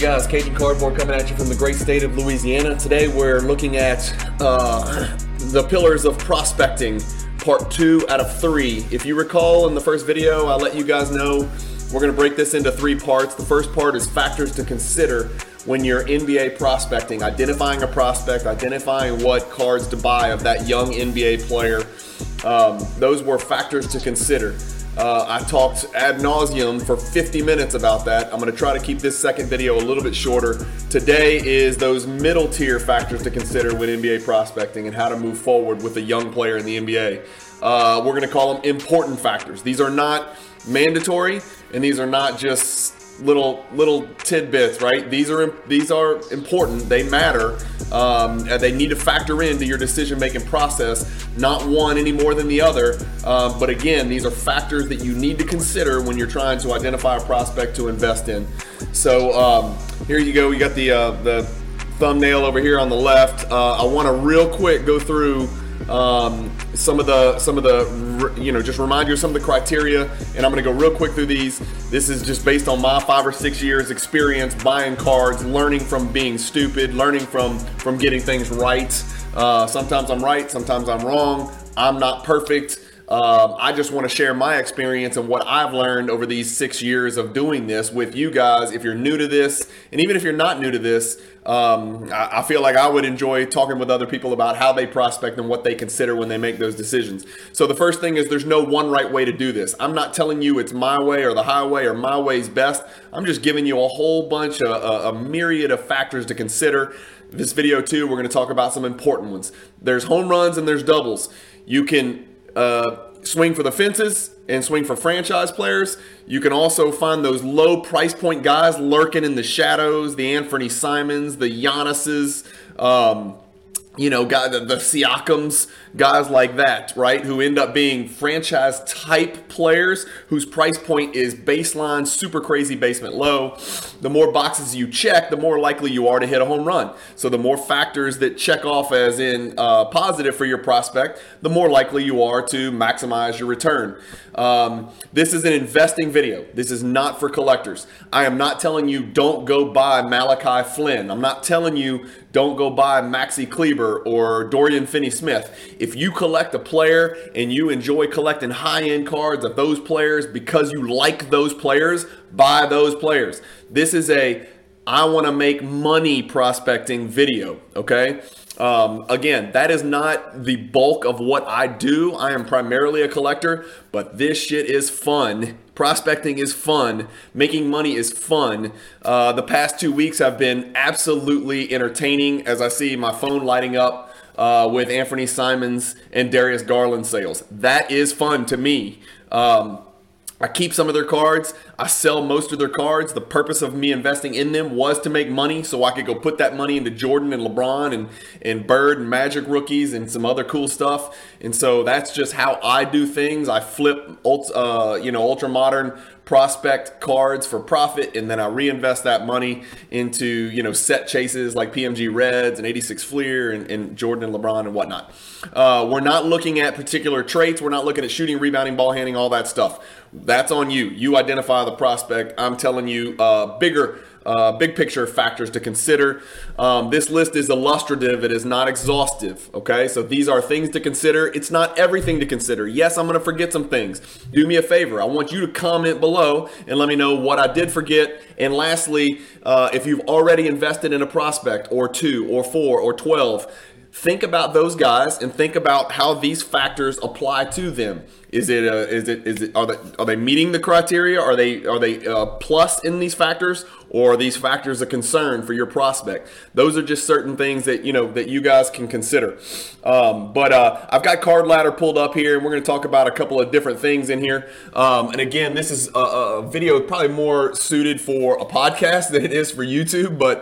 guys, Cajun Cardboard coming at you from the great state of Louisiana. Today we're looking at the pillars of prospecting, part 2 out of 3. If you recall in the first video, I let you guys know we're going to break this into 3 parts. The first part is factors to consider when you're NBA prospecting, identifying a prospect, identifying what cards to buy of that young NBA player. Those were factors to consider. I talked ad nauseum for 50 minutes about that. I'm going to try to keep this second video a little bit shorter. Today is those middle tier factors to consider when NBA prospecting and how to move forward with a young player in the NBA. We're going to call them important factors. These are not mandatory, and these are not just little tidbits, right? These are important. They matter. And they need to factor into your decision-making process. Not one any more than the other. But again, these are factors that you need to consider when you're trying to identify a prospect to invest in. So here you go. You got the thumbnail over here on the left. I want to real quick go through some of the, you know, just remind you of some of the criteria, and I'm going to go real quick through these. This is just based on my 5 or 6 years experience buying cards, learning from being stupid, learning from getting things right. Sometimes I'm right, sometimes I'm wrong. I'm not perfect. I just want to share my experience and what I've learned over these 6 years of doing this with you guys. If you're new to this, and even if you're not new to this, I feel like I would enjoy talking with other people about how they prospect and what they consider when they make those decisions. So the first thing is there's no one right way to do this. I'm not telling you it's my way or the highway or my way's best. I'm just giving you a whole bunch of a myriad of factors to consider. This video too, we're going to talk about some important ones. There's home runs and there's doubles. You can swing for the fences and swing for franchise players. You can also find those low price point guys lurking in the shadows, the Anthony Simons, the Giannis's, the Siakams, guys like that, right? Who end up being franchise type players whose price point is baseline, super crazy basement low. The more boxes you check, the more likely you are to hit a home run. So the more factors that check off as in positive for your prospect, the more likely you are to maximize your return. This is an investing video. This is not for collectors. I am not telling you don't go buy Malachi Flynn. I'm not telling you don't go buy Maxi Kleber or Dorian Finney-Smith. If you collect a player and you enjoy collecting high-end cards of those players because you like those players, buy those players. This is I want to make money prospecting video, okay? Again, that is not the bulk of what I do. I am primarily a collector, but this shit is fun. Prospecting is fun. Making money is fun. The past 2 weeks have been absolutely entertaining as I see my phone lighting up with Anthony Simons and Darius Garland sales. That is fun to me. I keep some of their cards. I sell most of their cards. The purpose of me investing in them was to make money so I could go put that money into Jordan and LeBron and Bird and Magic rookies and some other cool stuff. And so that's just how I do things. I flip ultra modern prospect cards for profit, and then I reinvest that money into, set chases like PMG Reds and 86 Fleer and Jordan and LeBron and whatnot. We're not looking at particular traits. We're not looking at shooting, rebounding, ball handling, all that stuff. That's on you. You identify the prospect. I'm telling you big picture factors to consider. This list is illustrative. It is not exhaustive, okay? So these are things to consider. It's not everything to consider. Yes, I'm going to forget some things. Do me a favor. I want you to comment below and let me know what I did forget. And lastly, if you've already invested in a prospect or 2 or 4 or 12, think about those guys and think about how these factors apply to them. Are they meeting the criteria? Are they plus in these factors, or are these factors a concern for your prospect? Those are just certain things that that you guys can consider. But I've got Card Ladder pulled up here, and we're going to talk about a couple of different things in here. And again, this is a video probably more suited for a podcast than it is for YouTube, but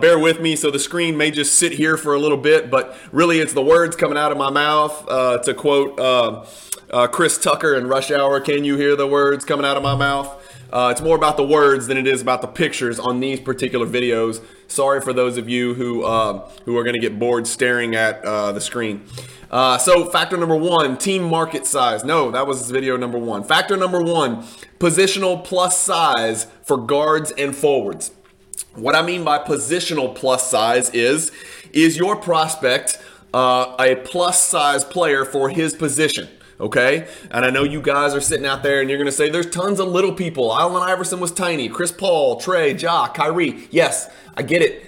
bear with me. So the screen may just sit here for a little bit, but really it's the words coming out of my mouth. To quote Chris Tucker in Rush Hour, can you hear the words coming out of my mouth? It's more about the words than it is about the pictures on these particular videos. Sorry for those of you who are going to get bored staring at the screen. So factor number 1, team market size. No, that was video number 1. Factor number 1, positional plus size for guards and forwards. What I mean by positional plus size is your prospect a plus size player for his position? Okay, and I know you guys are sitting out there and you're going to say there's tons of little people. Allen Iverson was tiny. Chris Paul, Trey, Ja, Kyrie. Yes, I get it.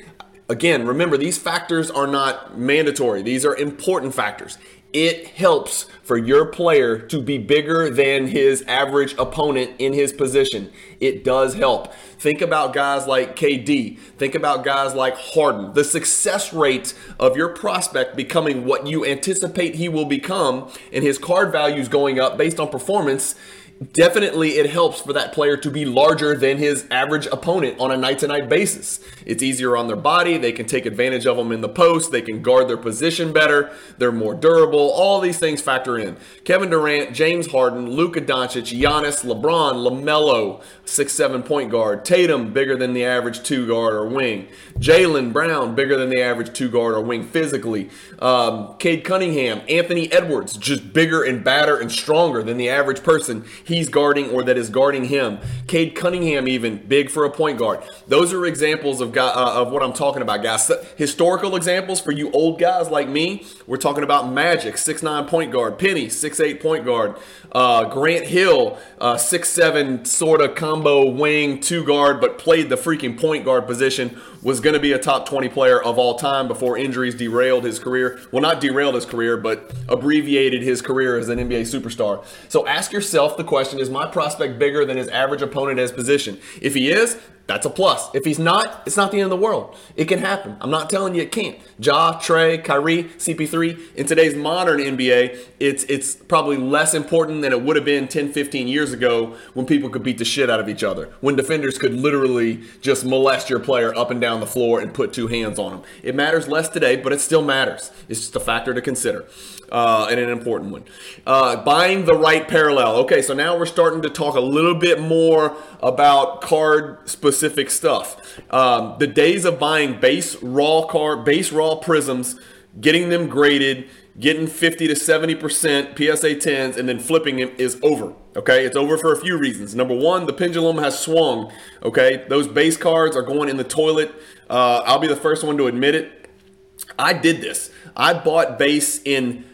Again, remember, these factors are not mandatory. These are important factors. It helps for your player to be bigger than his average opponent in his position. It does help. Think about guys like KD. Think about guys like Harden. The success rate of your prospect becoming what you anticipate he will become and his card values going up based on performance, definitely it helps for that player to be larger than his average opponent on a night-to-night basis. It's easier on their body. They can take advantage of them in the post. They can guard their position better. They're more durable. All these things factor in. Kevin Durant, James Harden, Luka Doncic, Giannis, LeBron, LaMelo, 6'7" point guard. Tatum, bigger than the average two guard or wing. Jaylen Brown, bigger than the average two guard or wing physically. Cade Cunningham, Anthony Edwards, just bigger and badder and stronger than the average person he's guarding or that is guarding him. Cade Cunningham, even big for a point guard. Those are examples of what I'm talking about, guys. Historical examples for you old guys like me. We're talking about Magic, 6'9" point guard. Penny, 6'8" point guard. Grant Hill, 6'7" sort of combo wing two guard, but played the freaking point guard position. Was going to be a top 20 player of all time before injuries derailed his career. Well, not derailed his career, but abbreviated his career as an NBA superstar. So ask yourself the question, is my prospect bigger than his average opponent as position? If he is, that's a plus. If he's not, it's not the end of the world. It can happen. I'm not telling you it can't. Ja, Trey, Kyrie, CP3. In today's modern NBA, it's probably less important than it would have been 10, 15 years ago when people could beat the shit out of each other, when defenders could literally just molest your player up and down the floor and put two hands on him. It matters less today, but it still matters. It's just a factor to consider and an important one. Buying the right parallel. Okay, so now we're starting to talk a little bit more about card-specific stuff. The days of buying base raw prisms, getting them graded, getting 50 to 70% PSA 10s, and then flipping them is over. Okay, it's over for a few reasons. Number one, the pendulum has swung. Okay, those base cards are going in the toilet. I'll be the first one to admit it. I did this. I bought base in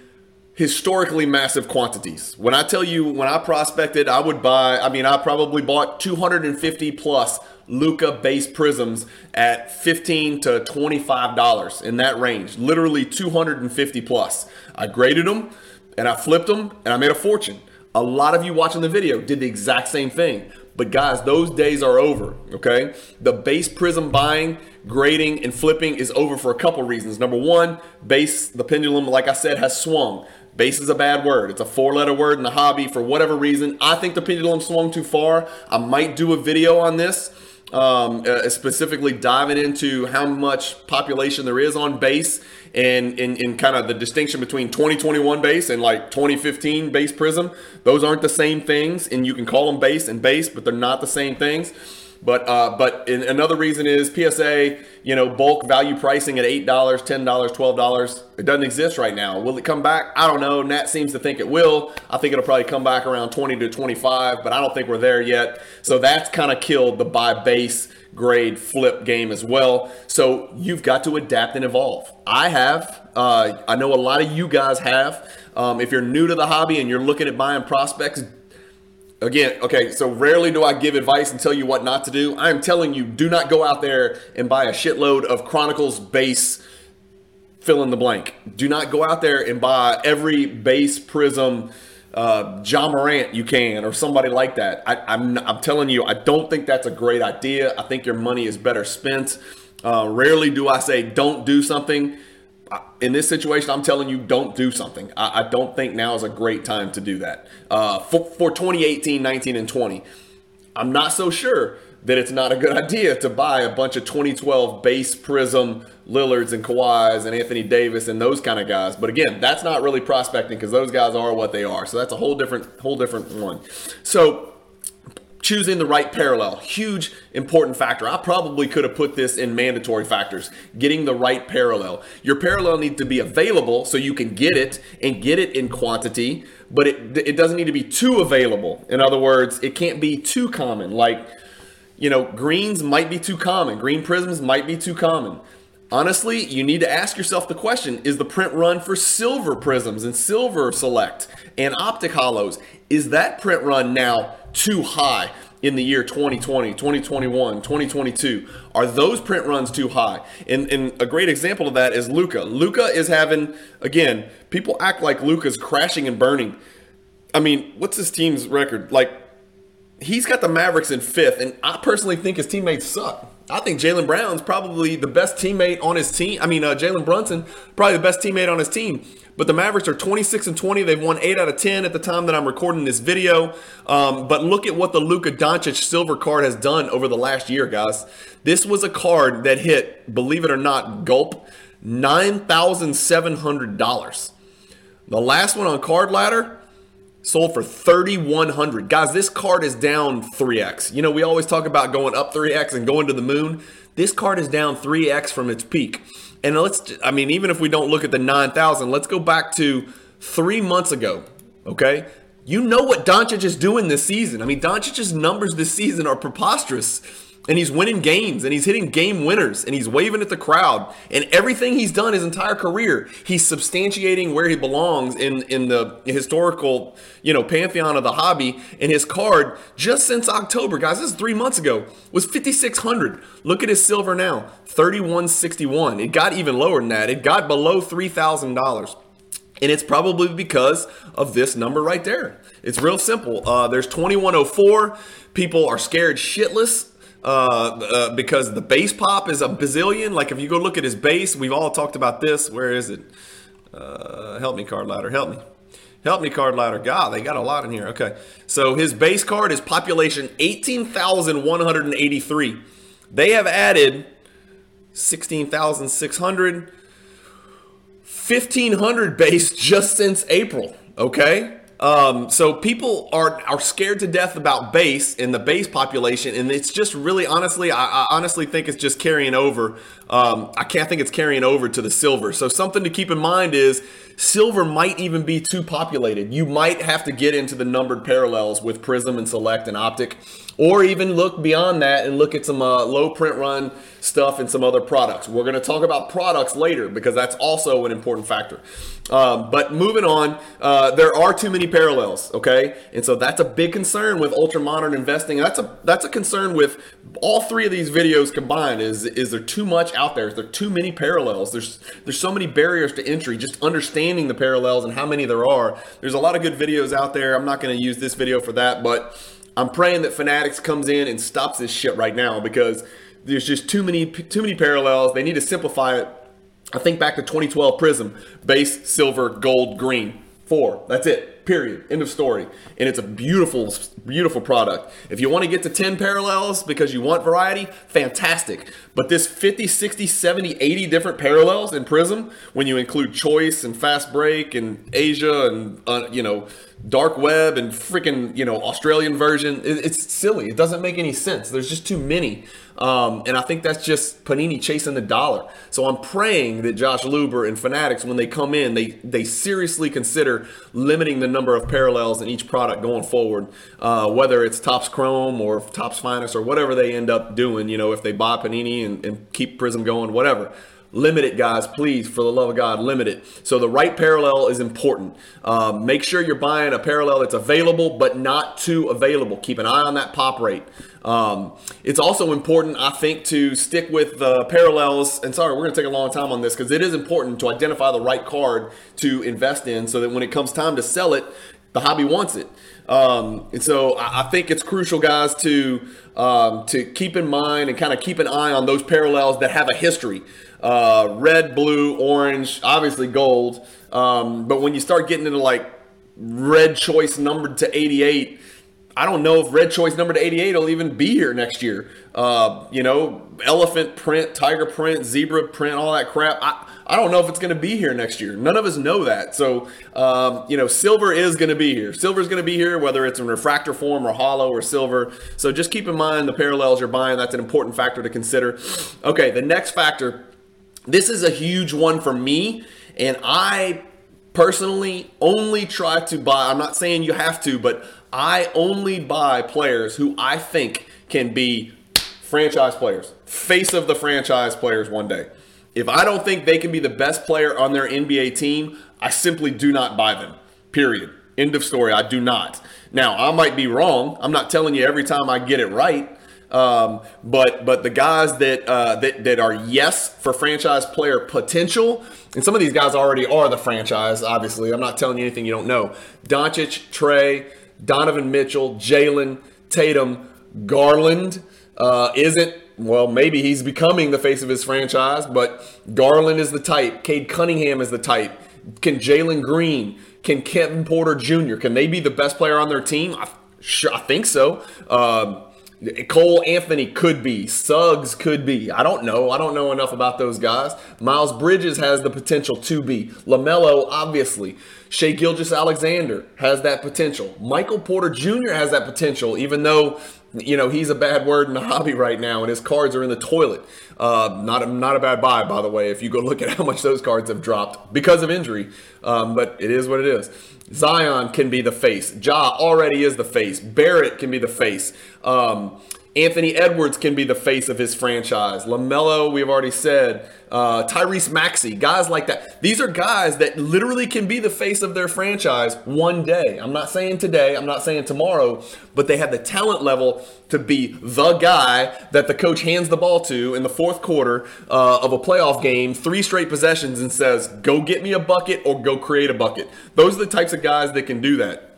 historically massive quantities. When I tell you, when I prospected, I would buy, I probably bought 250 plus Luka base prisms at $15 to $25 in that range, literally 250 plus. I graded them and I flipped them and I made a fortune. A lot of you watching the video did the exact same thing. But guys, those days are over, okay? The base prism buying, grading, and flipping is over for a couple reasons. Number one, the pendulum, like I said, has swung. Base is a bad word. It's a four-letter word in the hobby for whatever reason. I think the pendulum swung too far. I might do a video on this, specifically diving into how much population there is on base and kind of the distinction between 2021 base and like 2015 base prism. Those aren't the same things, and you can call them base and base, but they're not the same things. But another reason is PSA, bulk value pricing at $8, $10, $12. It doesn't exist right now. Will it come back? I don't know. Nat seems to think it will. I think it'll probably come back around 20 to 25, but I don't think we're there yet. So that's kind of killed the buy base grade flip game as well. So you've got to adapt and evolve. I have. I know a lot of you guys have. If you're new to the hobby and you're looking at buying prospects, again, okay, so rarely do I give advice and tell you what not to do. I am telling you, do not go out there and buy a shitload of Chronicles base fill in the blank. Do not go out there and buy every base prism Ja Morant you can or somebody like that. I'm telling you, I don't think that's a great idea. I think your money is better spent. Rarely do I say don't do something. In this situation, I'm telling you, don't do something. I don't think now is a great time to do that. For 2018, 19, and 20, I'm not so sure that it's not a good idea to buy a bunch of 2012 base prism Lillards and Kawhis and Anthony Davis and those kind of guys. But again, that's not really prospecting because those guys are what they are. So that's a whole different one. So choosing the right parallel, huge important factor. I probably could have put this in mandatory factors, getting the right parallel. Your parallel needs to be available so you can get it and get it in quantity, but it doesn't need to be too available. In other words, it can't be too common. Like, You know, greens might be too common. Green prisms might be too common. Honestly, you need to ask yourself the question, is the print run for silver prisms and silver select and optic hollows, is that print run now too high in the year 2020, 2021, 2022? Are those print runs too high? And a great example of that is Luka. Luka is having, again, people act like Luka's crashing and burning. I mean, what's his team's record? Like, he's got the Mavericks in fifth, and I personally think his teammates suck. I think Jaylen Brown's probably the best teammate on his team. I mean, Jalen Brunson, probably the best teammate on his team. But the Mavericks are 26-20. They've won 8 out of 10 at the time that I'm recording this video. But look at what the Luka Doncic silver card has done over the last year, guys. This was a card that hit, believe it or not, gulp, $9,700. The last one on Card Ladder sold for $3,100. Guys, this card is down 3x. You know, we always talk about going up 3x and going to the moon. This card is down 3x from its peak. And even if we don't look at the 9,000, let's go back to 3 months ago, okay? You know what Doncic is doing this season. I mean, Doncic's numbers this season are preposterous. And he's winning games, and he's hitting game winners, and he's waving at the crowd. And everything he's done his entire career, he's substantiating where he belongs in the historical, pantheon of the hobby. And his card, just since October, guys, this is 3 months ago, was $5,600. Look at his silver now, $3,161. It got even lower than that. It got below $3,000. And it's probably because of this number right there. It's real simple. There's 2104. People are scared shitless. Because the base pop is a bazillion. Like, if you go look at his base, we've all talked about this. Where is it? Help me, Card Ladder. Help me, Card Ladder. God, they got a lot in here. Okay. So his base card is population 18,183. They have added 16,600, 1,500 base just since April. Okay. So people are scared to death about base and the base population, and it's just really, honestly, I honestly think it's just carrying over. I can't think it's carrying over to the silver. So something to keep in mind is silver might even be too populated. You might have to get into the numbered parallels with prism and select and optic, or even look beyond that and look at some low print run stuff and some other products. We're going to talk about products later because that's also an important factor. But moving on, there are too many parallels, okay? And so that's a big concern with ultra-modern investing. That's a concern with all three of these videos combined is there too much out there? Is there too many parallels? There's so many barriers to entry, just understanding the parallels and how many there are. There's a lot of good videos out there. I'm not going to use this video for that, but I'm praying that Fanatics comes in and stops this shit right now because there's just too many parallels. They need to simplify it. I think back to 2012 Prism, base, silver, gold, green, 4. That's it, period, end of story. And it's a beautiful, beautiful product. If you want to get to 10 parallels because you want variety, fantastic. But this 50, 60, 70, 80 different parallels in Prism, when you include choice and fast break and Asia and, dark web and freaking, Australian version. It's silly. It doesn't make any sense. There's just too many. And I think that's just Panini chasing the dollar. So I'm praying that Josh Luber and Fanatics, when they come in, they seriously consider limiting the number of parallels in each product going forward, whether it's Topps Chrome or Topps Finest or whatever they end up doing, if they buy Panini and keep Prism going, whatever. Limit it, guys, please, for the love of God, limit it. So the right parallel is important. Make sure you're buying a parallel that's available, but not too available. Keep an eye on that pop rate. It's also important, I think, to stick with the parallels. And sorry, we're going to take a long time on this because it is important to identify the right card to invest in so that when it comes time to sell it, the hobby wants it. And so I think it's crucial, guys, to keep in mind and kind of keep an eye on those parallels that have a history. Red, blue, orange, obviously gold. But when you start getting into like red choice numbered to 88, I don't know if red choice numbered to 88 will even be here next year. Elephant print, tiger print, zebra print, all that crap. I don't know if it's going to be here next year. None of us know that. So, silver is going to be here. Silver is going to be here, whether it's in refractor form or hollow or silver. So just keep in mind the parallels you're buying. That's an important factor to consider. Okay, the next factor. This is a huge one for me, and I personally only try to buy, I'm not saying you have to, but I only buy players who I think can be franchise players, face of the franchise players one day. If I don't think they can be the best player on their NBA team, I simply do not buy them, period. End of story. I do not. Now, I might be wrong. I'm not telling you every time I get it right. But the guys that are yes for franchise player potential, and some of these guys already are the franchise, obviously. I'm not telling you anything you don't know. Doncic, Trey, Donovan Mitchell, Jalen, Tatum, Garland isn't. Well, maybe he's becoming the face of his franchise, but Garland is the type. Cade Cunningham is the type. Can Jalen Green, can Kevin Porter Jr., can they be the best player on their team? I think so. Cole Anthony could be. Suggs could be. I don't know. I don't know enough about those guys. Miles Bridges has the potential to be. LaMelo, obviously. Shai Gilgeous-Alexander has that potential. Michael Porter Jr. has that potential, even though, you know, he's a bad word in the hobby right now, and his cards are in the toilet. Not a bad buy, by the way, if you go look at how much those cards have dropped because of injury. But it is what it is. Zion can be the face. Ja already is the face. Barrett can be the face. Anthony Edwards can be the face of his franchise. LaMelo, we've already said. Tyrese Maxey, guys like that. These are guys that literally can be the face of their franchise one day. I'm not saying today. I'm not saying tomorrow. But they have the talent level to be the guy that the coach hands the ball to in the fourth quarter of a playoff game, 3 straight possessions, and says, go get me a bucket or go create a bucket. Those are the types of guys that can do that.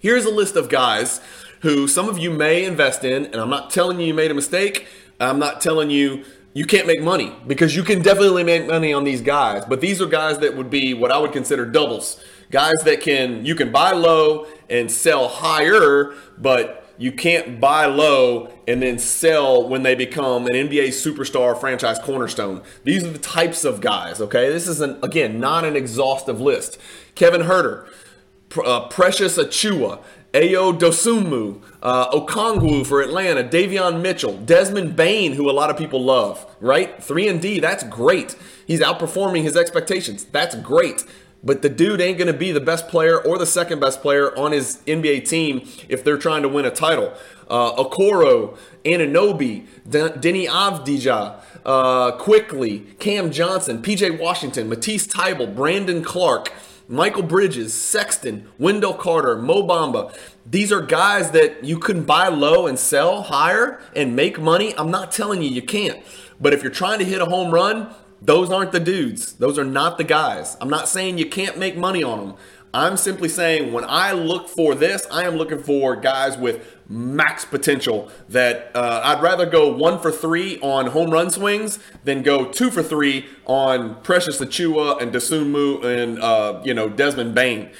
Here's a list of guys who some of you may invest in, and I'm not telling you made a mistake. I'm not telling you you can't make money, because you can definitely make money on these guys. But these are guys that would be what I would consider doubles. Guys that you can buy low and sell higher, but you can't buy low and then sell when they become an NBA superstar franchise cornerstone. These are the types of guys, okay? This is, not an exhaustive list. Kevin Huerter, Precious Achiuwa, Ayo Dosunmu, Okongwu for Atlanta, Davion Mitchell, Desmond Bane, who a lot of people love, right? 3-and-D, that's great. He's outperforming his expectations. That's great. But the dude ain't going to be the best player or the second best player on his NBA team if they're trying to win a title. Okoro, Anunoby, Deni Avdija, Quickly, Cam Johnson, PJ Washington, Matisse Thybulle, Brandon Clarke, Michael Bridges, Sexton, Wendell Carter, Mo Bamba. These are guys that you can buy low and sell higher and make money. I'm not telling you you can't. But if you're trying to hit a home run, those aren't the dudes. Those are not the guys. I'm not saying you can't make money on them. I'm simply saying when I look for this, I am looking for guys with max potential that I'd rather go 1 for 3 on home run swings than go 2 for 3 on Precious Achiuwa and Dosunmu and, Desmond Bane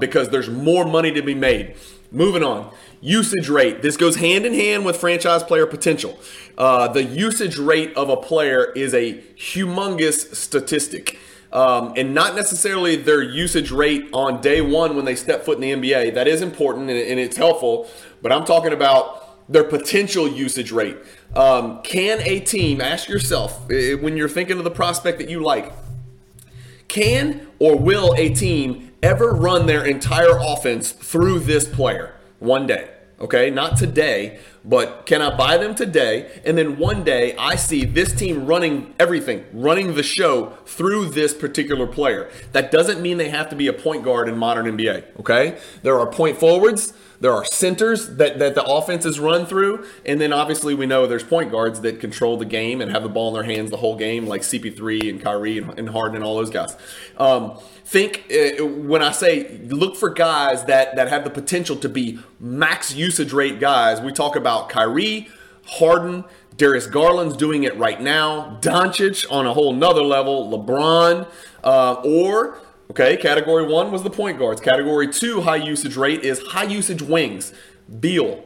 because there's more money to be made. Moving on. Usage rate. This goes hand in hand with franchise player potential. The usage rate of a player is a humongous statistic. And not necessarily their usage rate on day one when they step foot in the NBA. That is important and it's helpful, but I'm talking about their potential usage rate. Can a team, ask yourself when you're thinking of the prospect that you like, can or will a team ever run their entire offense through this player one day? Okay, not today, but can I buy them today? And then one day I see this team running everything, running the show through this particular player. That doesn't mean they have to be a point guard in modern NBA, okay? There are point forwards, there are centers that the offense is run through, and then obviously we know there's point guards that control the game and have the ball in their hands the whole game, like CP3 and Kyrie and Harden and all those guys. Think when I say look for guys that have the potential to be max usage rate guys, we talk about Kyrie, Harden, Darius Garland's doing it right now, Doncic on a whole nother level, LeBron, category 1 was the point guards. Category 2 high usage rate is high usage wings, Beal,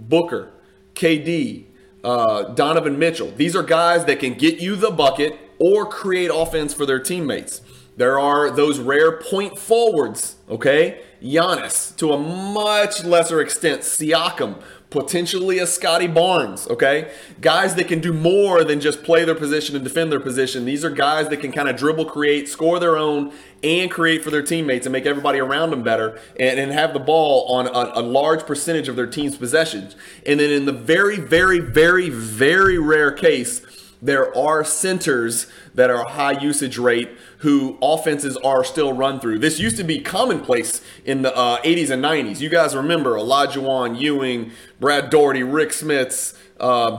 Booker, KD, Donovan Mitchell. These are guys that can get you the bucket or create offense for their teammates. There are those rare point forwards, okay? Giannis, to a much lesser extent, Siakam, potentially a Scotty Barnes, okay? Guys that can do more than just play their position and defend their position. These are guys that can kind of dribble, create, score their own, and create for their teammates and make everybody around them better and have the ball on a large percentage of their team's possessions. And then in the very, very, very, very rare case, there are centers that are high usage rate who offenses are still run through. This used to be commonplace in the 80s and 90s. You guys remember Olajuwon, Ewing, Brad Daugherty, Rick Smits,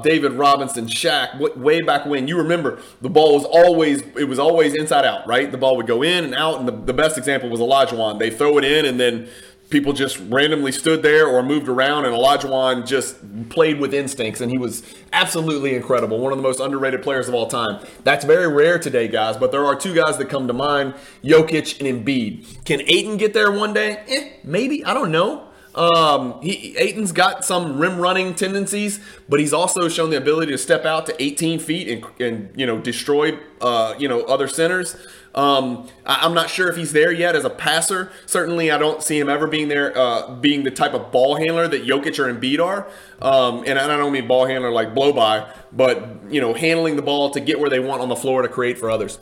David Robinson, Shaq, way back when. You remember the ball was always, it was always inside out, right? The ball would go in and out, and the best example was Olajuwon. They throw it in and then people just randomly stood there or moved around, and Olajuwon just played with instincts, and he was absolutely incredible. One of the most underrated players of all time. That's very rare today, guys, but there are two guys that come to mind, Jokic and Embiid. Can Ayton get there one day? Maybe. I don't know. Ayton's got some rim-running tendencies, but he's also shown the ability to step out to 18 feet and you know, destroy other centers. I'm not sure if he's there yet as a passer. Certainly, I don't see him ever being there, being the type of ball handler that Jokic or Embiid are. And I don't mean ball handler like blow-by, but you know, handling the ball to get where they want on the floor to create for others.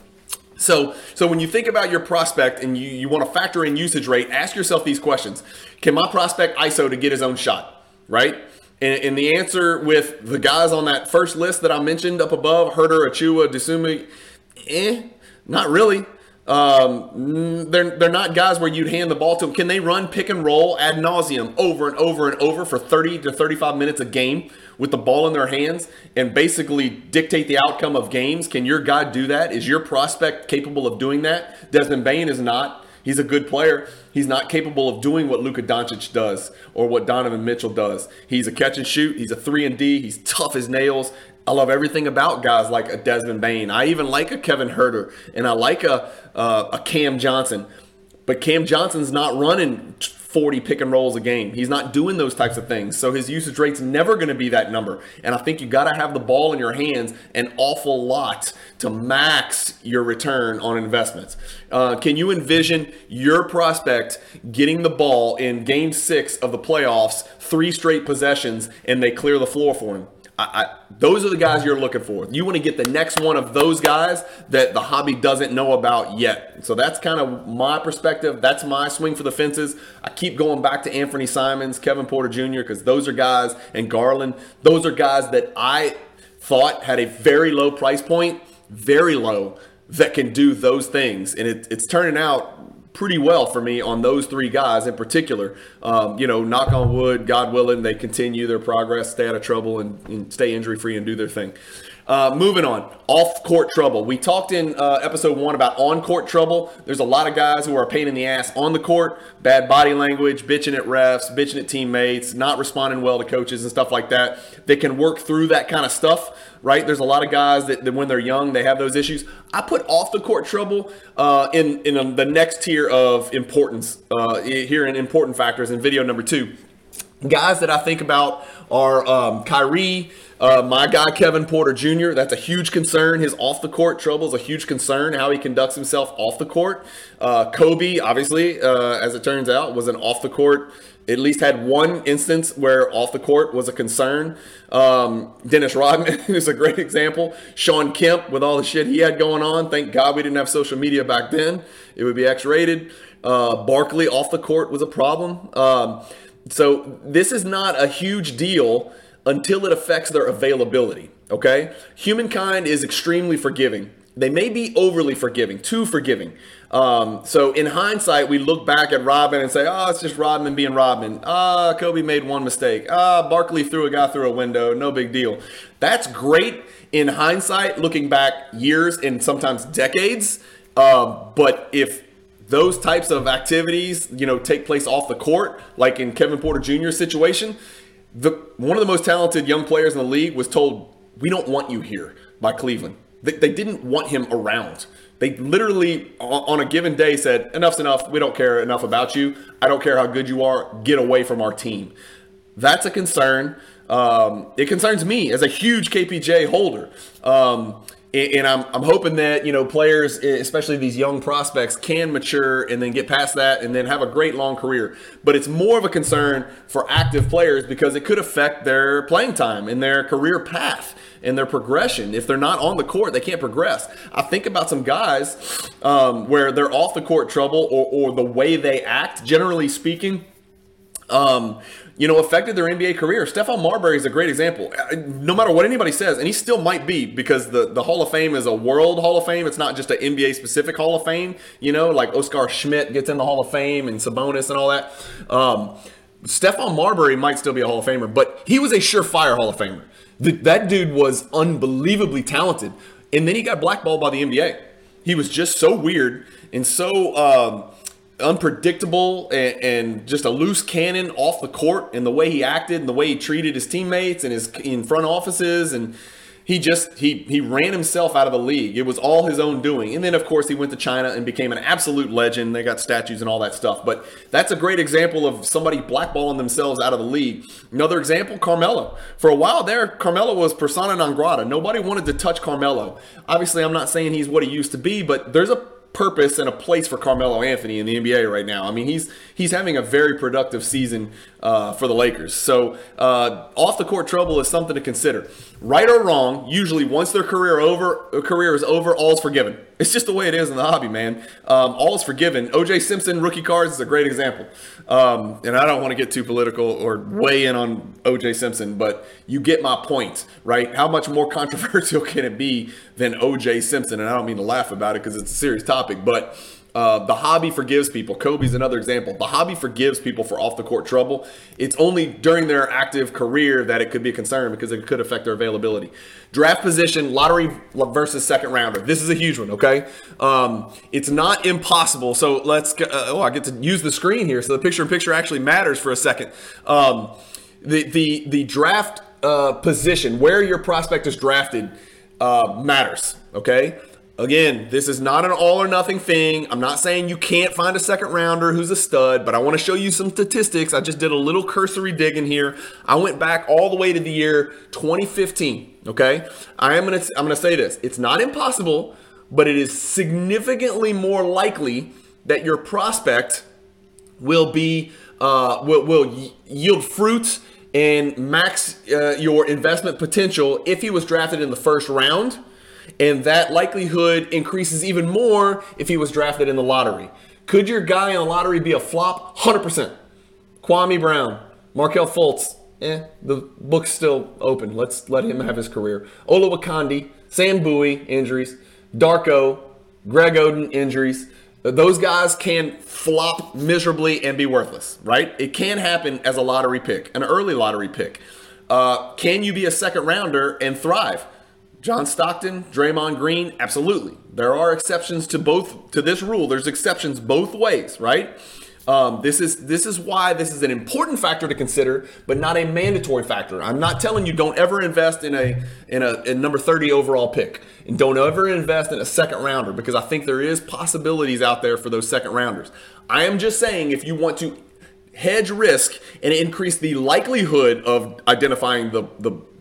So when you think about your prospect and you want to factor in usage rate, ask yourself these questions. Can my prospect ISO to get his own shot, right? And the answer with the guys on that first list that I mentioned up above, Huerter, Achiuwa, Dosunmu, not really. They're not guys where you'd hand the ball to them. Can they run pick and roll ad nauseum over and over and over for 30 to 35 minutes a game with the ball in their hands and basically dictate the outcome of games? Can your guy do that? Is your prospect capable of doing that? Desmond Bane is not. He's a good player. He's not capable of doing what Luka Doncic does or what Donovan Mitchell does. He's a catch and shoot. He's a 3-and-D. He's tough as nails. I love everything about guys like a Desmond Bane. I even like a Kevin Huerter, and I like a Cam Johnson. But Cam Johnson's not running 40 pick and rolls a game. He's not doing those types of things. So his usage rate's never going to be that number. And I think you got to have the ball in your hands an awful lot to max your return on investments. Can you envision your prospect getting the ball in game 6 of the playoffs, 3 straight possessions, and they clear the floor for him? Those are the guys you're looking for. You want to get the next one of those guys that the hobby doesn't know about yet. So that's kind of my perspective. That's my swing for the fences. I keep going back to Anthony Simons, Kevin Porter Jr., because those are guys, and Garland, those are guys that I thought had a very low price point, very low, that can do those things. And it's turning out pretty well for me on those three guys in particular. Knock on wood, God willing, they continue their progress, stay out of trouble, and stay injury-free and do their thing. Moving on, off-court trouble. We talked in episode 1 about on-court trouble. There's a lot of guys who are a pain in the ass on the court, bad body language, bitching at refs, bitching at teammates, not responding well to coaches and stuff like that. They can work through that kind of stuff, right? There's a lot of guys that when they're young, they have those issues. I put off-the-court trouble in the next tier of importance, here in important factors in video number 2. Guys that I think about are Kyrie, my guy Kevin Porter Jr. That's a huge concern. His off-the-court trouble is a huge concern, how he conducts himself off the court. Kobe, obviously, as it turns out, was an off-the-court, at least had one instance where off-the-court was a concern. Dennis Rodman is a great example. Sean Kemp, with all the shit he had going on. Thank God we didn't have social media back then. It would be X-rated. Barkley, off-the-court, was a problem. So this is not a huge deal until it affects their availability, okay? Humankind is extremely forgiving. They may be overly forgiving, too forgiving. So in hindsight, we look back at Rodman and say, it's just Rodman being Rodman. Kobe made one mistake. Barkley threw a guy through a window. No big deal. That's great in hindsight, looking back years and sometimes decades. But if those types of activities, take place off the court, like in Kevin Porter Jr.'s situation, one of the most talented young players in the league was told, we don't want you here by Cleveland. They didn't want him around. They literally, on a given day, said, enough's enough. We don't care enough about you. I don't care how good you are. Get away from our team. That's a concern. It concerns me as a huge KPJ holder. And I'm hoping that, you know, players, especially these young prospects, can mature and then get past that and then have a great long career. But it's more of a concern for active players because it could affect their playing time and their career path and their progression. If they're not on the court, they can't progress. I think about some guys where they're off the court trouble or the way they act, generally speaking, you know, affected their NBA career. Stephon Marbury is a great example. No matter what anybody says, and he still might be, because the Hall of Fame is a world Hall of Fame. It's not just an NBA-specific Hall of Fame. You know, like Oscar Schmidt gets in the Hall of Fame and Sabonis and all that. Stephon Marbury might still be a Hall of Famer, but he was a surefire Hall of Famer. That dude was unbelievably talented. And then he got blackballed by the NBA. He was just so weird and so... unpredictable and just a loose cannon off the court, and the way he acted and the way he treated his teammates and his in front offices, and he ran himself out of the league. It was all his own doing. And then of course he went to China and became an absolute legend. They got statues and all that stuff. But that's a great example of somebody blackballing themselves out of the league. Another example, Carmelo. For a while there, Carmelo was persona non grata. Nobody wanted to touch Carmelo. Obviously, I'm not saying he's what he used to be, but there's a purpose and a place for Carmelo Anthony in the NBA right now. I mean, he's having a very productive season for the Lakers. So off the court trouble is something to consider. Right or wrong, usually once their career is over, all's forgiven. It's just the way it is in the hobby, man. All's forgiven. OJ Simpson rookie cards is a great example. And I don't want to get too political or weigh in on OJ Simpson, but you get my point, right? How much more controversial can it be than OJ Simpson? And I don't mean to laugh about it because it's a serious topic. But the hobby forgives people. Kobe's another example. The hobby forgives people for off-the-court trouble. It's only during their active career that it could be a concern because it could affect their availability. Draft position, lottery versus second rounder. This is a huge one, okay? It's not impossible. So let's – I get to use the screen here. So the picture-in-picture actually matters for a second. The draft position, where your prospect is drafted, matters, okay? Again, this is not an all or nothing thing. I'm not saying you can't find a second rounder who's a stud, but I want to show you some statistics. I just did a little cursory digging here. I went back all the way to the year 2015, okay? I'm going to say this. It's not impossible, but it is significantly more likely that your prospect will be will yield fruit and max your investment potential if he was drafted in the first round. And that likelihood increases even more if he was drafted in the lottery. Could your guy in the lottery be a flop? 100%. Kwame Brown, Markelle Fultz, the book's still open. Let's let him have his career. Ola Wakandi, Sam Bowie, injuries. Darko, Greg Oden, injuries. Those guys can flop miserably and be worthless, right? It can happen as a lottery pick, an early lottery pick. Can you be a second rounder and thrive? John Stockton, Draymond Green, absolutely. There are exceptions to this rule. There's exceptions both ways, right? This is why this is an important factor to consider, but not a mandatory factor. I'm not telling you don't ever invest in a number 30 overall pick, and don't ever invest in a second rounder, because I think there is possibilities out there for those second rounders. I am just saying, if you want to hedge risk and increase the likelihood of identifying the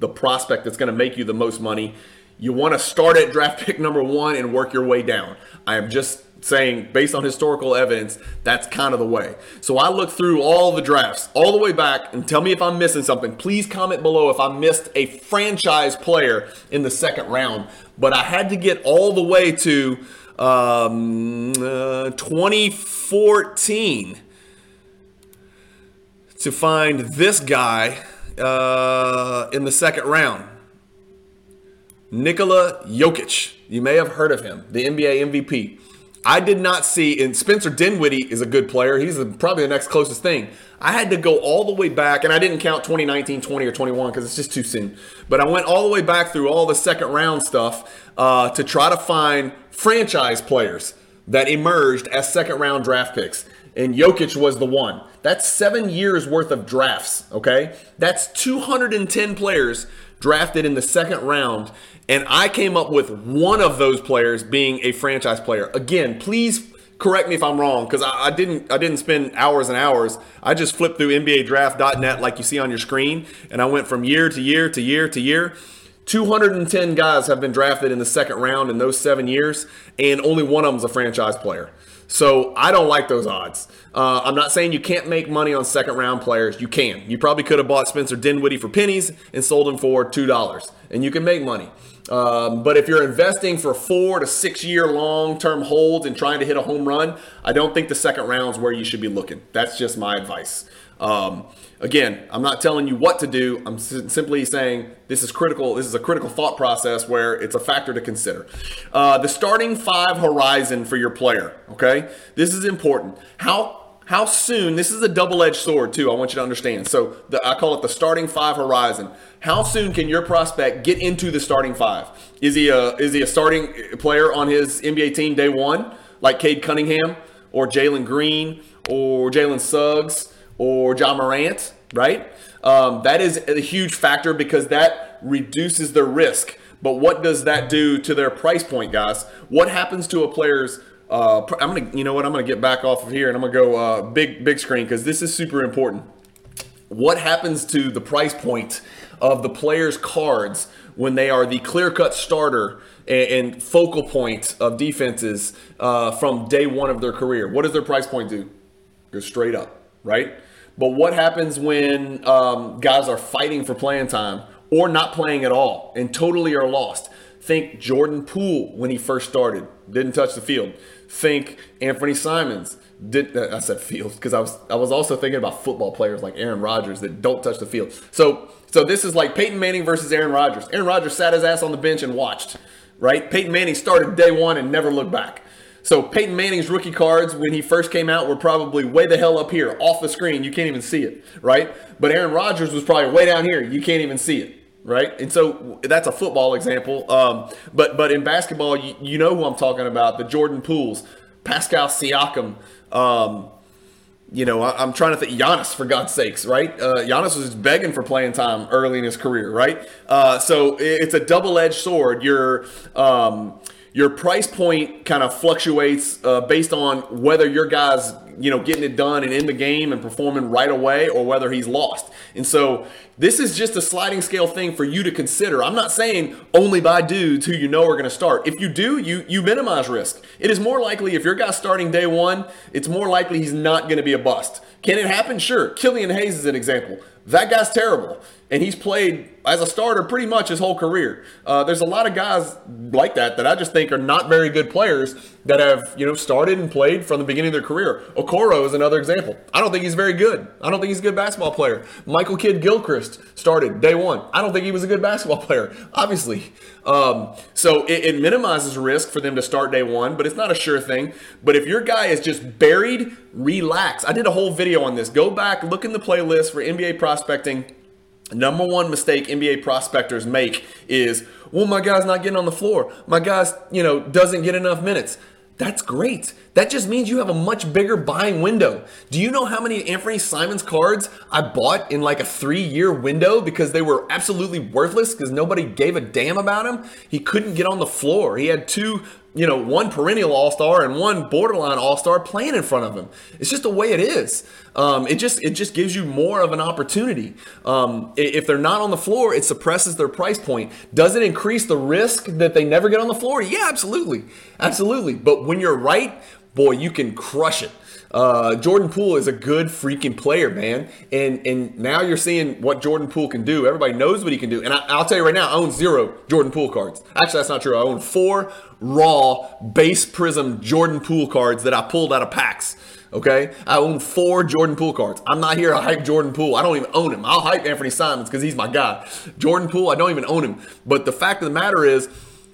prospect that's going to make you the most money, you want to start at draft pick number 1 and work your way down. I am just saying, based on historical evidence, that's kind of the way. So I look through all the drafts all the way back, and tell me if I'm missing something. Please comment below if I missed a franchise player in the second round. But I had to get all the way to 2014 to find this guy in the second round. Nikola Jokic. You may have heard of him, the NBA MVP. I did not see, and Spencer Dinwiddie is a good player. He's probably the next closest thing. I had to go all the way back, and I didn't count 2019, 20, or 21 because it's just too soon. But I went all the way back through all the second round stuff to try to find franchise players that emerged as second round draft picks. And Jokic was the one. That's 7 years worth of drafts, okay? That's 210 players drafted in the second round. And I came up with one of those players being a franchise player. Again, please correct me if I'm wrong, because I didn't spend hours and hours. I just flipped through NBADraft.net like you see on your screen. And I went from year to year to year to year. 210 guys have been drafted in the second round in those 7 years, and only one of them is a franchise player. So I don't like those odds. I'm not saying you can't make money on second round players. You can. You probably could have bought Spencer Dinwiddie for pennies and sold him for $2, and you can make money. But if you're investing for 4 to 6 year long term holds and trying to hit a home run, I don't think the second round is where you should be looking. That's just my advice. Again, I'm not telling you what to do. I'm simply saying this is critical. This is a critical thought process where it's a factor to consider. The starting five horizon for your player, okay? This is important. How soon, this is a double-edged sword too, I want you to understand. So I call it the starting five horizon. How soon can your prospect get into the starting five? Is he a starting player on his NBA team day one, like Cade Cunningham or Jalen Green or Jalen Suggs or Ja Morant, right? That is a huge factor because that reduces their risk. But what does that do to their price point, guys? What happens to a player's? I'm gonna get back off of here and I'm gonna go big screen because this is super important. What happens to the price point of the player's cards when they are the clear-cut starter and focal point of defenses from day one of their career? What does their price point do? Go straight up. Right? But what happens when guys are fighting for playing time or not playing at all and totally are lost? Think Jordan Poole when he first started, didn't touch the field. Think Anthony Simons. I said field because I was also thinking about football players like Aaron Rodgers that don't touch the field. So this is like Peyton Manning versus Aaron Rodgers. Aaron Rodgers sat his ass on the bench and watched, right? Peyton Manning started day one and never looked back. So Peyton Manning's rookie cards when he first came out were probably way the hell up here, off the screen. You can't even see it, right? But Aaron Rodgers was probably way down here. You can't even see it, right? And so that's a football example. But in basketball, you know who I'm talking about, the Jordan Pooles, Pascal Siakam. I'm trying to think, Giannis, for God's sakes, right? Giannis was just begging for playing time early in his career, right? So it's a double-edged sword. Your price point kind of fluctuates based on whether your guy's, getting it done and in the game and performing right away or whether he's lost. And so this is just a sliding scale thing for you to consider. I'm not saying only buy dudes who are going to start. If you do, you minimize risk. It is more likely if your guy's starting day one, it's more likely he's not going to be a bust. Can it happen? Sure. Killian Hayes is an example. That guy's terrible, and he's played as a starter pretty much his whole career. There's a lot of guys like that I just think are not very good players that have, started and played from the beginning of their career. Okoro is another example. I don't think he's very good. I don't think he's a good basketball player. Michael Kidd-Gilchrist started day one. I don't think he was a good basketball player, obviously. So it minimizes risk for them to start day one, but it's not a sure thing. But if your guy is just buried, relax. I did a whole video on this. Go back, look in the playlist for NBA prospecting. Number one mistake NBA prospectors make is, my guy's not getting on the floor. My guy's, doesn't get enough minutes. That's great. That just means you have a much bigger buying window. Do you know how many Anthony Simons cards I bought in like a 3-year window because they were absolutely worthless because nobody gave a damn about him? He couldn't get on the floor. He had two, one perennial all-star and one borderline all-star playing in front of him. It's just the way it is. It just gives you more of an opportunity. If they're not on the floor, it suppresses their price point. Does it increase the risk that they never get on the floor? Yeah, absolutely. Absolutely. But when you're right, boy, you can crush it. Jordan Poole is a good freaking player, man. And now you're seeing what Jordan Poole can do. Everybody knows what he can do. And I'll tell you right now, I own 0 Jordan Poole cards. Actually, that's not true. I own 4 raw base prism Jordan Poole cards that I pulled out of packs. Okay? I own 4 Jordan Poole cards. I'm not here to hype Jordan Poole. I don't even own him. I'll hype Anthony Simons because he's my guy. Jordan Poole, I don't even own him. But the fact of the matter is,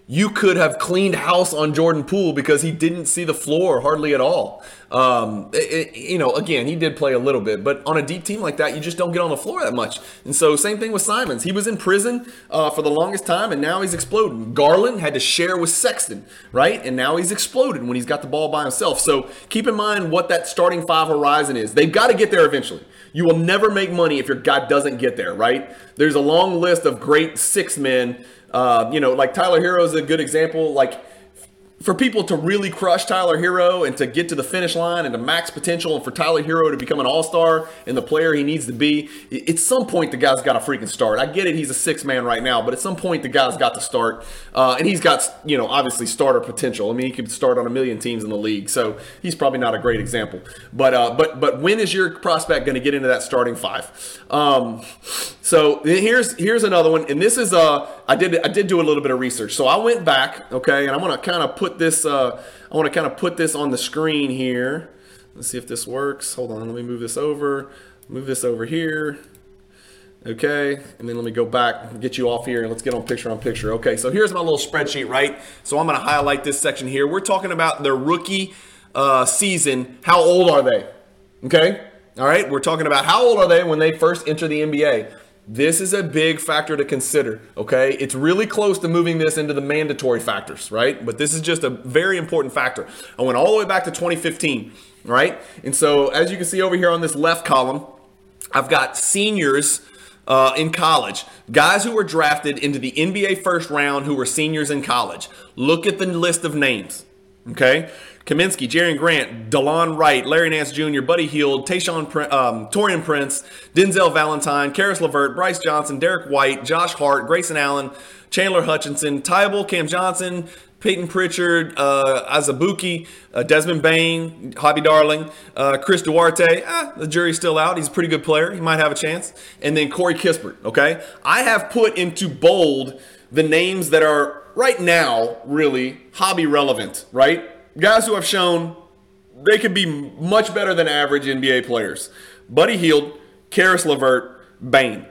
you could have cleaned house on Jordan Poole because he didn't see the floor hardly at all. Again, he did play a little bit, but on a deep team like that, you just don't get on the floor that much. And so same thing with Simons. He was in prison for the longest time, and now he's exploding. Garland had to share with Sexton, right? And now he's exploded when he's got the ball by himself. So keep in mind what that starting five horizon is. They've got to get there eventually. You will never make money if your guy doesn't get there, right? There's a long list of great 6 men. Like Tyler Hero is a good example. Like for people to really crush Tyler Hero and to get to the finish line and to max potential, and for Tyler Hero to become an all-star and the player he needs to be, at some point the guy's got to freaking start. I get it, he's a sixth man right now, but at some point the guy's got to start. And he's got, you know, obviously starter potential. I mean, he could start on a million teams in the league, so he's probably not a great example. But when is your prospect going to get into that starting five? So here's another one, and this is I did do a little bit of research. So I went back, okay, and I'm gonna kind of put this on the screen here. Let's see if this works. Hold on, let me move this over. Move this over here. Okay, and then let me go back and get you off here, and let's get on picture on picture. Okay, so here's my little spreadsheet, right? So I'm gonna highlight this section here. We're talking about their rookie season. How old are they? Okay, all right. We're talking about how old are they when they first enter the NBA. This is a big factor to consider, okay? It's really close to moving this into the mandatory factors, right? But this is just a very important factor. I went all the way back to 2015, right? And so as you can see over here on this left column, I've got seniors in college. Guys who were drafted into the NBA first round who were seniors in college. Look at the list of names, okay? Kaminsky, Jaren Grant, DeLon Wright, Larry Nance Jr., Buddy Hield, Taurean Prince, Denzel Valentine, Karis LeVert, Bryce Johnson, Derek White, Josh Hart, Grayson Allen, Chandler Hutchinson, Tybal, Cam Johnson, Peyton Pritchard, Azabuki, Desmond Bane, Hobby Darling, Chris Duarte. The jury's still out. He's a pretty good player. He might have a chance. And then Corey Kispert, okay? I have put into bold the names that are right now really hobby relevant, right? Guys who have shown they could be much better than average NBA players. Buddy Hield, Karis LeVert, Bane.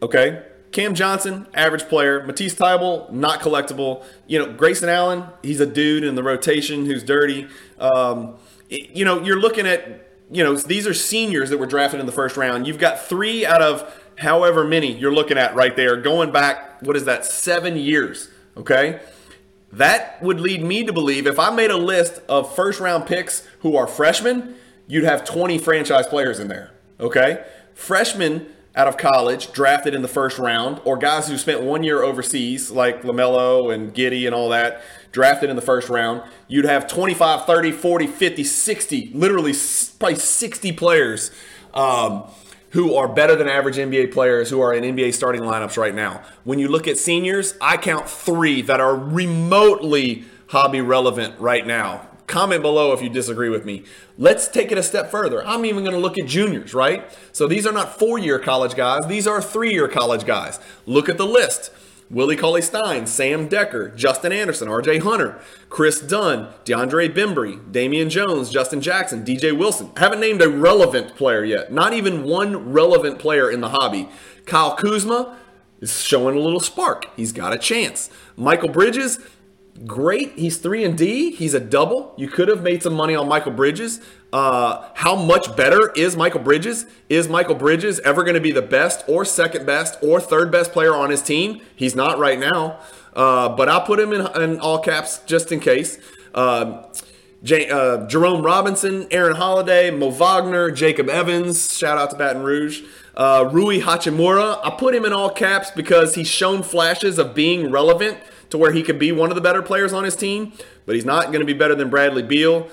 Okay? Cam Johnson, average player. Matisse Thybulle, not collectible. You know, Grayson Allen, he's a dude in the rotation who's dirty. You know, you're looking at, you know, these are seniors that were drafted in the first round. You've got three out of however many you're looking at right there going back, 7 years. Okay? That would lead me to believe if I made a list of first-round picks who are freshmen, you'd have 20 franchise players in there, okay? Freshmen out of college drafted in the first round, or guys who spent 1 year overseas like LaMelo and Giddey and all that, drafted in the first round, you'd have 25, 30, 40, 50, 60, literally probably 60 players who are better than average NBA players who are in NBA starting lineups right now. When you look at seniors, I count three that are remotely hobby relevant right now. Comment below if you disagree with me. Let's take it a step further. I'm even going to look at juniors, right? So these are not four-year college guys. These are three-year college guys. Look at the list. Willie Cauley-Stein, Sam Decker, Justin Anderson, R.J. Hunter, Chris Dunn, DeAndre Bembry, Damian Jones, Justin Jackson, D.J. Wilson. I haven't named a relevant player yet. Not even one relevant player in the hobby. Kyle Kuzma is showing a little spark. He's got a chance. Mikal Bridges, great. He's 3 and D. He's a double. You could have made some money on Mikal Bridges. How much better is Mikal Bridges? Is Mikal Bridges ever going to be the best or second best or third best player on his team? He's not right now, but I'll put him in all caps just in case. Jerome Robinson, Aaron Holiday, Mo Wagner, Jacob Evans, shout out to Baton Rouge. Rui Hachimura, I put him in all caps because he's shown flashes of being relevant to where he could be one of the better players on his team, but he's not going to be better than Bradley Beal.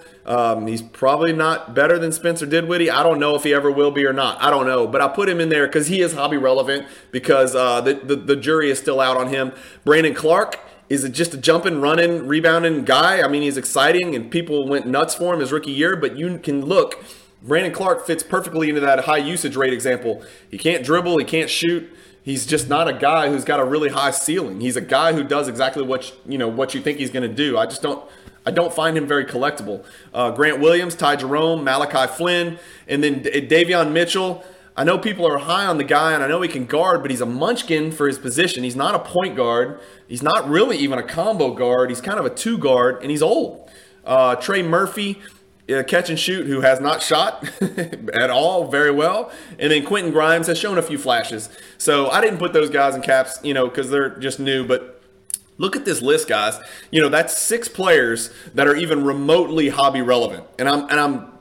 He's probably not better than Spencer Dinwiddie. I don't know if he ever will be or not. I don't know, but I put him in there because he is hobby relevant because the jury is still out on him. Brandon Clarke is just a jumping, running, rebounding guy. I mean, he's exciting, and people went nuts for him his rookie year, but you can look. Brandon Clarke fits perfectly into that high usage rate example. He can't dribble. He can't shoot. He's just not a guy who's got a really high ceiling. He's a guy who does exactly what you think he's going to do. I don't find him very collectible. Grant Williams, Ty Jerome, Malachi Flynn, and then Davion Mitchell. I know people are high on the guy, and I know he can guard, but he's a munchkin for his position. He's not a point guard. He's not really even a combo guard. He's kind of a two guard, and he's old. Trey Murphy, catch and shoot, who has not shot at all very well. And then Quentin Grimes has shown a few flashes. So I didn't put those guys in caps, because they're just new. But look at this list, guys. That's six players that are even remotely hobby relevant. And I'm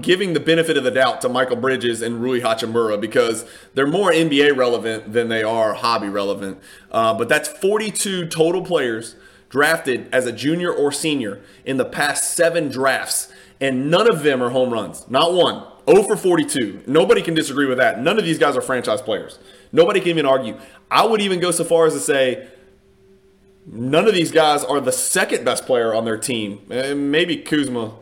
giving the benefit of the doubt to Mikal Bridges and Rui Hachimura because they're more NBA relevant than they are hobby relevant. But that's 42 total players drafted as a junior or senior in the past 7 drafts, and none of them are home runs. Not one. 0 for 42. Nobody can disagree with that. None of these guys are franchise players. Nobody can even argue. I would even go so far as to say none of these guys are the second best player on their team. Maybe Kuzma,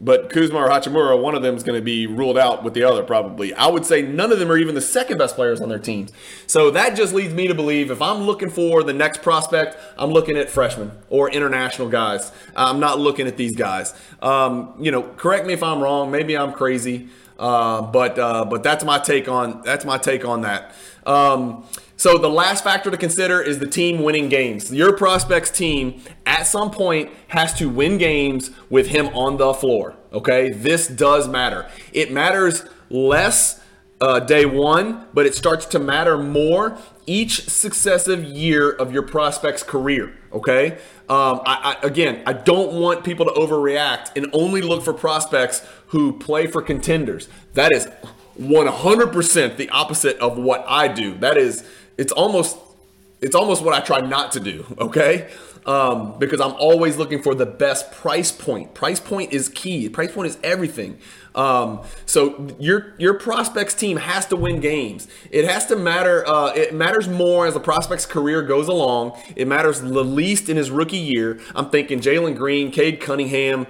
but Kuzma or Hachimura, one of them is going to be ruled out with the other probably. I would say none of them are even the second best players on their teams. So that just leads me to believe if I'm looking for the next prospect, I'm looking at freshmen or international guys. I'm not looking at these guys. Correct me if I'm wrong. Maybe I'm crazy. But that's my take on that. So the last factor to consider is the team winning games. Your prospect's team at some point has to win games with him on the floor, okay? This does matter. It matters less day one, but it starts to matter more each successive year of your prospect's career, okay? I don't want people to overreact and only look for prospects who play for contenders. That is 100% the opposite of what I do. That is... It's almost what I try not to do, okay? Because I'm always looking for the best price point. Price point is key. Price point is everything. So your prospect's team has to win games. It has to matter. It matters more as the prospect's career goes along. It matters the least in his rookie year. I'm thinking Jalen Green, Cade Cunningham.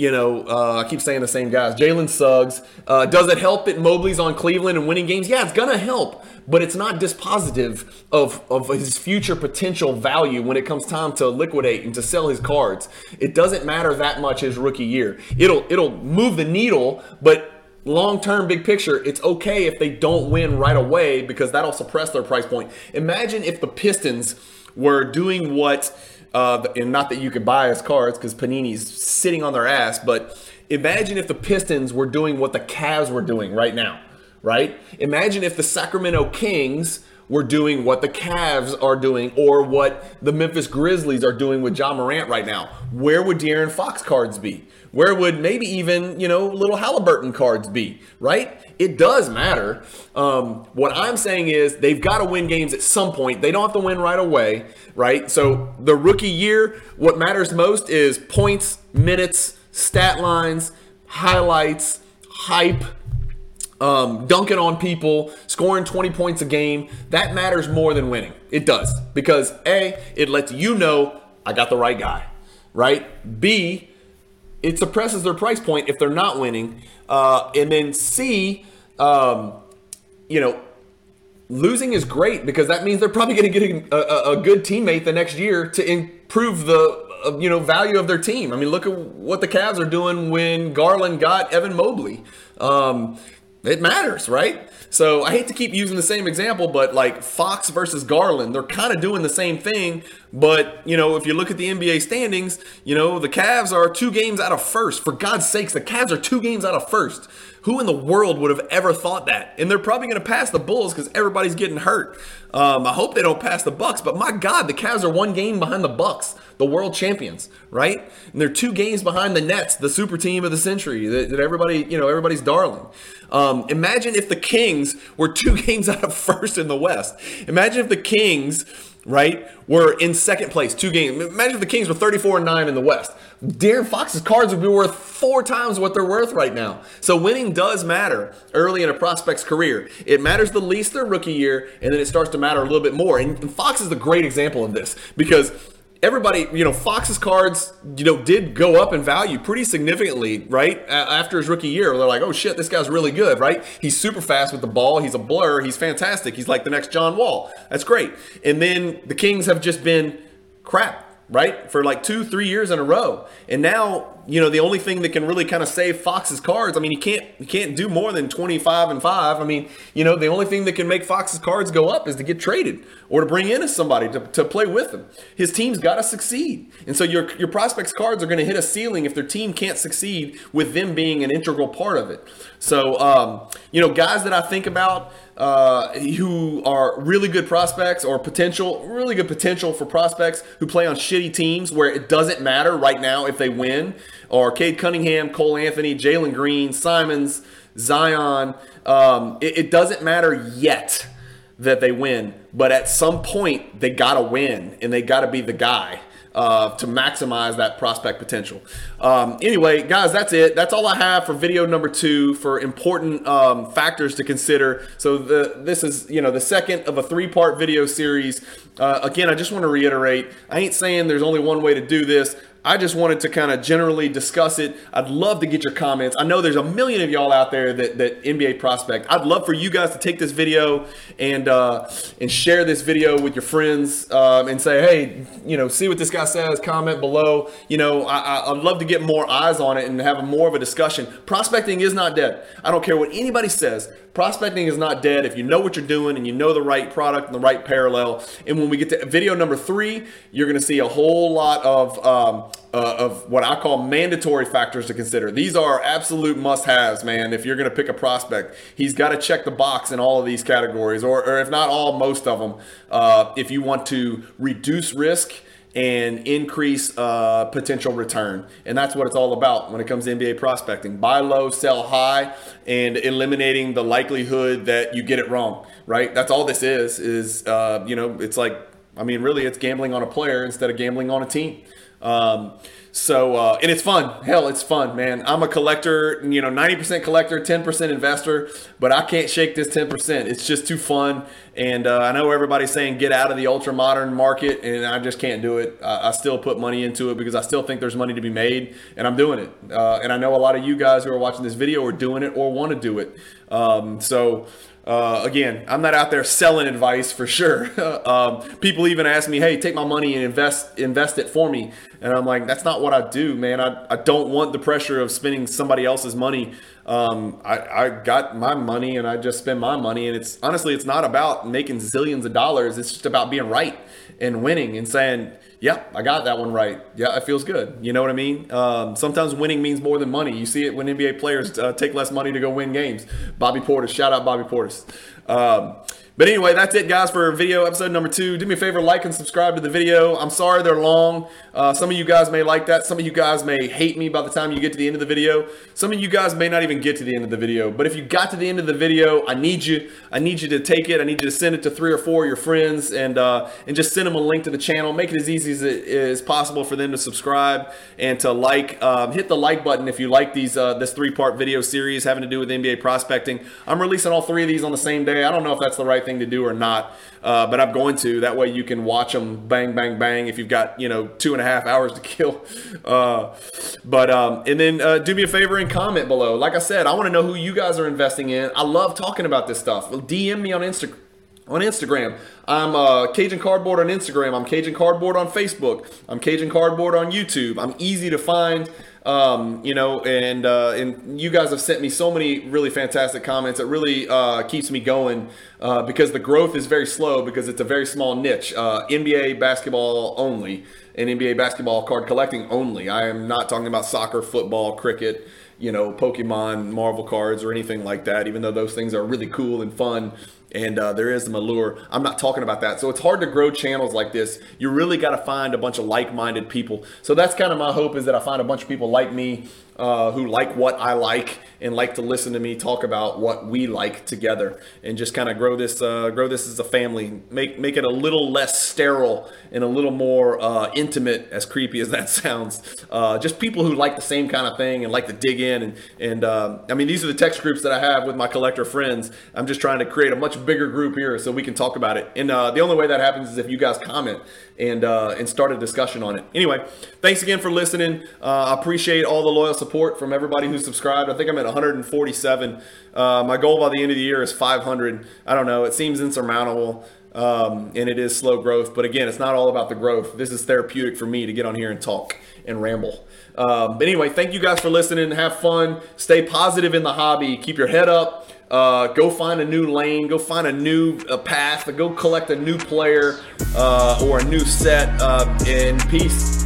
I keep saying the same guys. Jalen Suggs. Does it help that Mobley's on Cleveland and winning games? Yeah, it's going to help, but it's not dispositive of his future potential value when it comes time to liquidate and to sell his cards. It doesn't matter that much his rookie year. It'll move the needle, but long-term, big picture, it's okay if they don't win right away because that'll suppress their price point. Imagine if the Pistons were doing what... and not that you could buy his cards because Panini's sitting on their ass, but imagine if the Pistons were doing what the Cavs were doing right now, right? Imagine if the Sacramento Kings were doing what the Cavs are doing or what the Memphis Grizzlies are doing with Ja Morant right now. Where would De'Aaron Fox cards be? Where would maybe even, little Halliburton cards be, right? It does matter. What I'm saying is they've got to win games at some point. They don't have to win right away, right? So the rookie year, what matters most is points, minutes, stat lines, highlights, hype, dunking on people, scoring 20 points a game. That matters more than winning. It does because A, it lets you know I got the right guy, right? B, it suppresses their price point if they're not winning. And then C, losing is great because that means they're probably going to get a good teammate the next year to improve the value of their team. I mean, look at what the Cavs are doing when Garland got Evan Mobley. It matters, right? So I hate to keep using the same example, but like Fox versus Garland, they're kind of doing the same thing. But, if you look at the NBA standings, the Cavs are 2 games out of first. For God's sakes, the Cavs are 2 games out of first. Who in the world would have ever thought that? And they're probably going to pass the Bulls because everybody's getting hurt. I hope they don't pass the Bucks, but my God, the Cavs are 1 game behind the Bucks, the world champions, right? And they're 2 games behind the Nets, the super team of the century that everybody, everybody's darling. Imagine if the Kings were 2 games out of first in the West. Imagine if the Kings, right, were in second place, 2 games. Imagine if the Kings were 34-9 in the West. De'Aaron Fox's cards would be worth 4 times what they're worth right now. So winning does matter early in a prospect's career. It matters the least their rookie year, and then it starts to matter a little bit more. And Fox is a great example of this because everybody, Fox's cards, did go up in value pretty significantly, right? After his rookie year, they're like, oh shit, this guy's really good, right? He's super fast with the ball. He's a blur. He's fantastic. He's like the next John Wall. That's great. And then the Kings have just been crap, right? For like 2-3 years in a row. And now, the only thing that can really kind of save Fox's cards, I mean, he can't do more than 25-5. I mean, the only thing that can make Fox's cards go up is to get traded or to bring in somebody to play with him. His team's got to succeed. And so your prospect's cards are going to hit a ceiling if their team can't succeed with them being an integral part of it. So, guys that I think about, who are really good prospects or really good potential for prospects who play on shitty teams where it doesn't matter right now if they win, or Cade Cunningham, Cole Anthony, Jalen Green, Simons, Zion. It doesn't matter yet that they win, but at some point they got to win and they got to be the guy. to maximize that prospect potential. Anyway, guys, that's it. That's all I have for video number 2 for important factors to consider. So this is, the second of a 3-part video series. Again, I just want to reiterate, I ain't saying there's only one way to do this. I just wanted to kind of generally discuss it. I'd love to get your comments. I know there's a million of y'all out there that NBA prospect. I'd love for you guys to take this video and share this video with your friends and say, hey, see what this guy says, comment below. I'd love to get more eyes on it and have more of a discussion. Prospecting is not dead. I don't care what anybody says. Prospecting is not dead if you know what you're doing and you know the right product and the right parallel. And when we get to video number 3, you're going to see a whole lot of what I call mandatory factors to consider. These are absolute must-haves, man. If you're going to pick a prospect, he's got to check the box in all of these categories, or if not all, most of them, if you want to reduce risk and increase potential return. And that's what it's all about when it comes to NBA prospecting. Buy low, sell high, and eliminating the likelihood that you get it wrong, right? That's all this is it's like, really it's gambling on a player instead of gambling on a team. And it's fun. Hell, it's fun, man. I'm a collector, 90% collector, 10% investor, but I can't shake this 10%. It's just too fun. And I know everybody's saying get out of the ultra modern market, and I just can't do it. I still put money into it because I still think there's money to be made, and I'm doing it. And I know a lot of you guys who are watching this video are doing it or want to do it. Again, I'm not out there selling advice for sure. People even ask me, hey, take my money and invest it for me. And I'm like, that's not what I do, man. I don't want the pressure of spending somebody else's money. I got my money and I just spend my money. And it's honestly, it's not about making zillions of dollars. It's just about being right and winning and saying, yeah, I got that one right. Yeah, it feels good. You know what I mean? Sometimes winning means more than money. You see it when NBA players take less money to go win games. Bobby Portis, shout out Bobby Portis. But anyway, that's it, guys, for video episode number 2. Do me a favor, like and subscribe to the video. I'm sorry they're long. Some of you guys may like that. Some of you guys may hate me by the time you get to the end of the video. Some of you guys may not even get to the end of the video. But if you got to the end of the video, I need you. I need you to take it. I need you to send it to 3 or 4 of your friends and just send them a link to the channel. Make it as easy as it is possible for them to subscribe and to like. Hit the like button if you like this 3-part video series having to do with NBA prospecting. I'm releasing all 3 of these on the same day. I don't know if that's the right thing to do or not, but I'm going to. That way you can watch them bang, bang, bang if you've got 2.5 hours to kill. And then do me a favor and comment below. Like I said, I want to know who you guys are investing in. I love talking about this stuff. DM me on Instagram. I'm Cajun Cardboard on Instagram. I'm Cajun Cardboard on Facebook. I'm Cajun Cardboard on YouTube. I'm easy to find. And you guys have sent me so many really fantastic comments. It really keeps me going because the growth is very slow because it's a very small niche. NBA basketball only and NBA basketball card collecting only. I am not talking about soccer, football, cricket, Pokemon, Marvel cards or anything like that, even though those things are really cool and fun. And there is some allure. I'm not talking about that. So it's hard to grow channels like this. You really got to find a bunch of like-minded people. So that's kind of my hope, is that I find a bunch of people like me who like what I like and like to listen to me talk about what we like together, and just kind of grow this as a family. Make it a little less sterile and a little more intimate, as creepy as that sounds. Just people who like the same kind of thing and like to dig in. And these are the text groups that I have with my collector friends. I'm just trying to create a much bigger group here so we can talk about it. And the only way that happens is if you guys comment and start a discussion on it. Anyway, thanks again for listening. I appreciate all the loyal support from everybody who subscribed. I think I'm at 147. My goal by the end of the year is 500. I don't know. It seems insurmountable. And it is slow growth. But again, it's not all about the growth. This is therapeutic for me to get on here and talk and ramble. But anyway, thank you guys for listening. Have fun. Stay positive in the hobby. Keep your head up. Go find a new lane. Go find a new path. Go collect a new player or a new set. And peace.